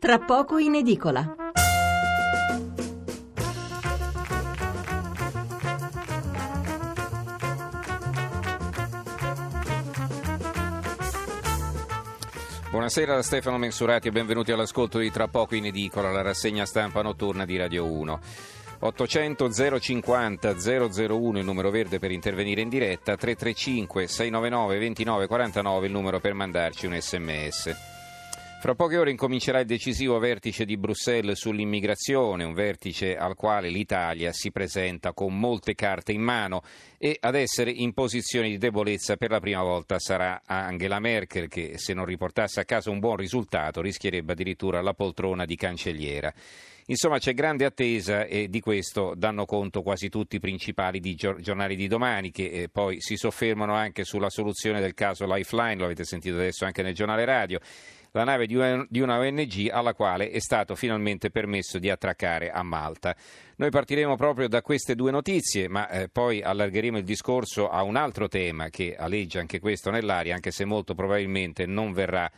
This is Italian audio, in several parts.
Tra poco in edicola. Buonasera da Stefano Mensurati e benvenuti all'ascolto di Tra poco in edicola, la rassegna stampa notturna di Radio 1. 800 050 001 il numero verde per intervenire in diretta, 335 699 2949 il numero per mandarci un sms. Fra poche ore incomincerà il decisivo vertice di Bruxelles sull'immigrazione, un vertice al quale l'Italia si presenta con molte carte in mano e ad essere in posizione di debolezza per la prima volta sarà Angela Merkel che, se non riportasse a casa un buon risultato, rischierebbe addirittura la poltrona di cancelliera. Insomma, c'è grande attesa e di questo danno conto quasi tutti i principali giornali di domani, che poi si soffermano anche sulla soluzione del caso Lifeline, lo avete sentito adesso anche nel giornale radio, la nave di una ONG alla quale è stato finalmente permesso di attraccare a Malta. Noi partiremo proprio da queste due notizie, ma poi allargheremo il discorso a un altro tema che aleggia anche questo nell'aria, anche se molto probabilmente non verrà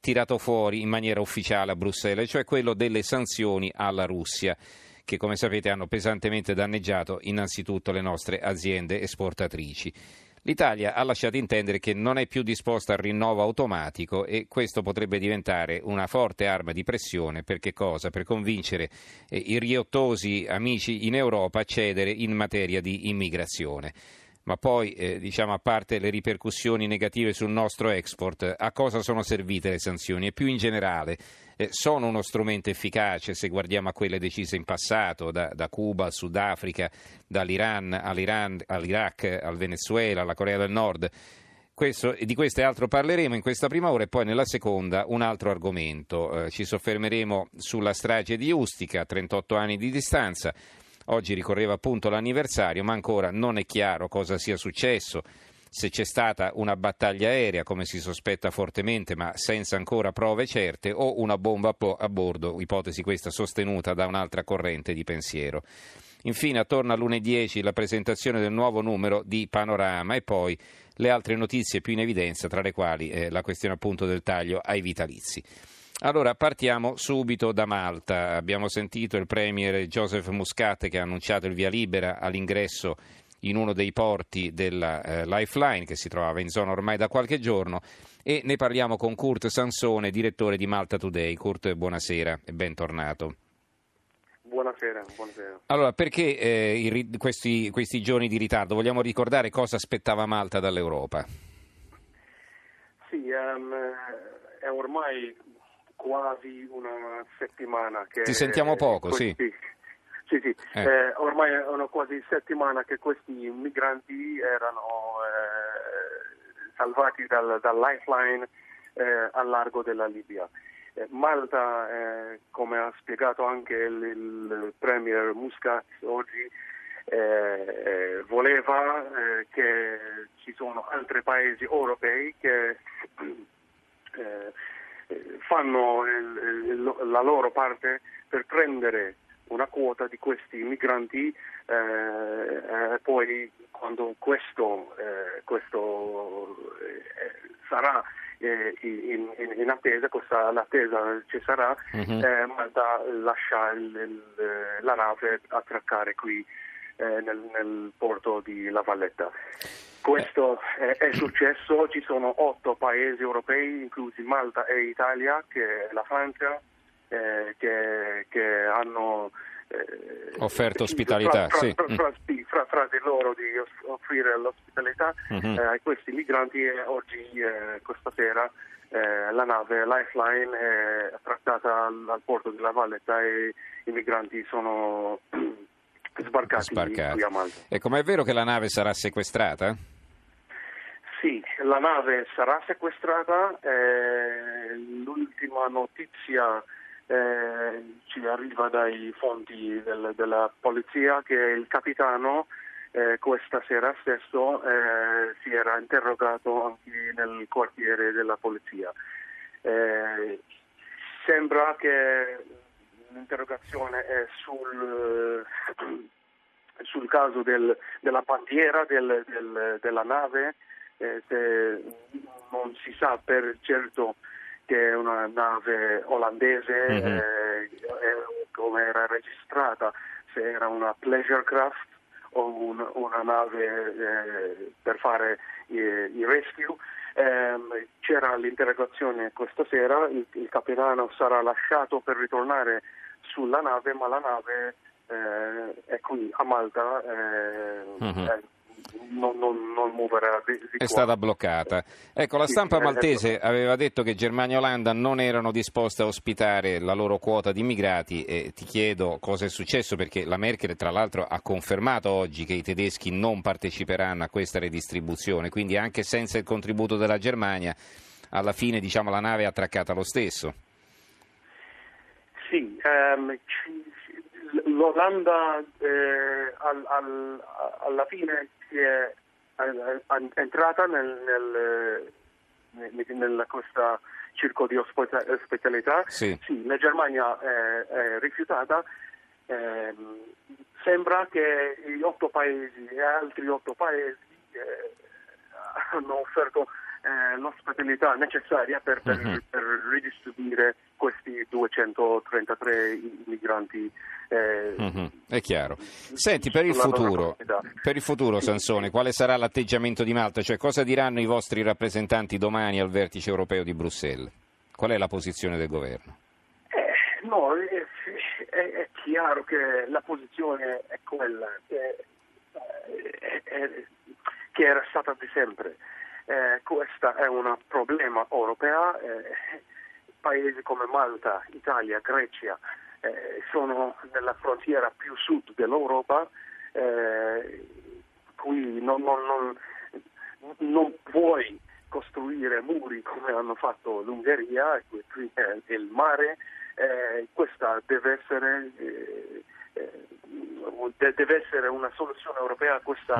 tirato fuori in maniera ufficiale a Bruxelles, cioè quello delle sanzioni alla Russia, che come sapete hanno pesantemente danneggiato innanzitutto le nostre aziende esportatrici. L'Italia ha lasciato intendere che non è più disposta al rinnovo automatico e questo potrebbe diventare una forte arma di pressione per che cosa? Per convincere i riottosi amici in Europa a cedere in materia di immigrazione. Ma poi, a parte le ripercussioni negative sul nostro export, a cosa sono servite le sanzioni? E più in generale, sono uno strumento efficace se guardiamo a quelle decise in passato, da Cuba al Sudafrica, dall'Iran all'Iraq, al Venezuela, alla Corea del Nord. Di questo e altro parleremo in questa prima ora e poi nella seconda un altro argomento. Ci soffermeremo sulla strage di Ustica, 38 anni di distanza. Oggi ricorreva appunto l'anniversario, ma ancora non è chiaro cosa sia successo, se c'è stata una battaglia aerea, come si sospetta fortemente, ma senza ancora prove certe, o una bomba a bordo, ipotesi questa sostenuta da un'altra corrente di pensiero. Infine, attorno all'1.10 la presentazione del nuovo numero di Panorama e poi le altre notizie più in evidenza, tra le quali la questione appunto del taglio ai vitalizi. Allora partiamo subito da Malta. Abbiamo sentito il premier Joseph Muscat che ha annunciato il via libera all'ingresso in uno dei porti della Lifeline che si trovava in zona ormai da qualche giorno e ne parliamo con Kurt Sansone, direttore di Malta Today. Kurt, buonasera e bentornato. Buonasera. Allora, perché questi giorni di ritardo? Vogliamo ricordare cosa aspettava Malta dall'Europa? Sì, è ormai quasi una settimana che... Ti sentiamo poco, sì. Sì. Ormai è una quasi settimana che questi migranti erano salvati dal Lifeline al largo della Libia. Malta, come ha spiegato anche il premier Muscat oggi, voleva che ci sono altri paesi europei che... fanno la loro parte per prendere una quota di questi migranti e poi quando questo sarà in attesa, l'attesa ci sarà, Malta lascia la nave attraccare qui nel porto di La Valletta. Questo è successo, ci sono 8 paesi europei, inclusi Malta e Italia, che la Francia, che hanno offerto ospitalità fra di loro di offrire l'ospitalità a questi migranti e oggi, questa sera, la nave Lifeline è attraccata al porto della Valletta e i migranti sono sbarcati qui a Malta. E com'è vero che la nave sarà sequestrata? Sì, la nave sarà sequestrata. L'ultima notizia ci arriva dai fonti della polizia che il capitano questa sera stesso si era interrogato anche nel quartiere della polizia. Sembra che l'interrogazione è sul caso della bandiera della nave, se non si sa per certo che è una nave olandese, come era registrata, se era una pleasure craft o una nave per fare i rescue. C'era l'interrogazione questa sera, il capitano sarà lasciato per ritornare sulla nave, ma la nave è qui a Malta, non muoverà di è stata bloccata. Ecco, la stampa maltese aveva detto che Germania e Olanda non erano disposte a ospitare la loro quota di immigrati, e ti chiedo cosa è successo, perché la Merkel tra l'altro ha confermato oggi che i tedeschi non parteciperanno a questa redistribuzione, quindi anche senza il contributo della Germania alla fine, diciamo, la nave è attraccata lo stesso. Sì, l'Olanda alla fine è entrata nella questa circo di ospitalità. Sì, la Germania è rifiutata. Sembra che gli 8 paesi e altri 8 paesi hanno offerto l'ospitalità necessaria per ridistribuire questi 233 migranti. È chiaro. Senti, per il futuro, Sansone, quale sarà l'atteggiamento di Malta? Cioè, cosa diranno i vostri rappresentanti domani al vertice europeo di Bruxelles? Qual è la posizione del governo? È chiaro che la posizione è quella che era stata di sempre. Questa è un problema europeo. Paesi come Malta, Italia, Grecia sono nella frontiera più sud dell'Europa, qui non puoi costruire muri come hanno fatto l'Ungheria, qui è il mare, questa deve essere una soluzione europea a questo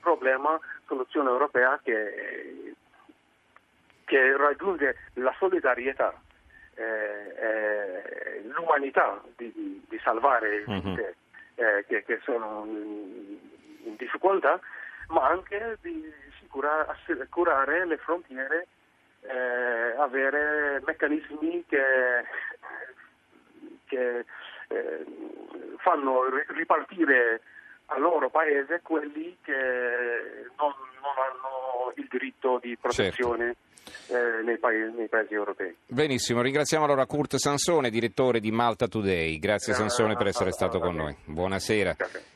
problema, soluzione europea che raggiunge la solidarietà, l'umanità di salvare vite che sono in difficoltà, ma anche di curare le frontiere, avere meccanismi che fanno ripartire al loro paese quelli che non hanno il diritto di protezione. Certo. Nei paesi europei. Benissimo, ringraziamo allora Kurt Sansone, direttore di Malta Today. Grazie Sansone per essere stato con noi. Buonasera. Grazie.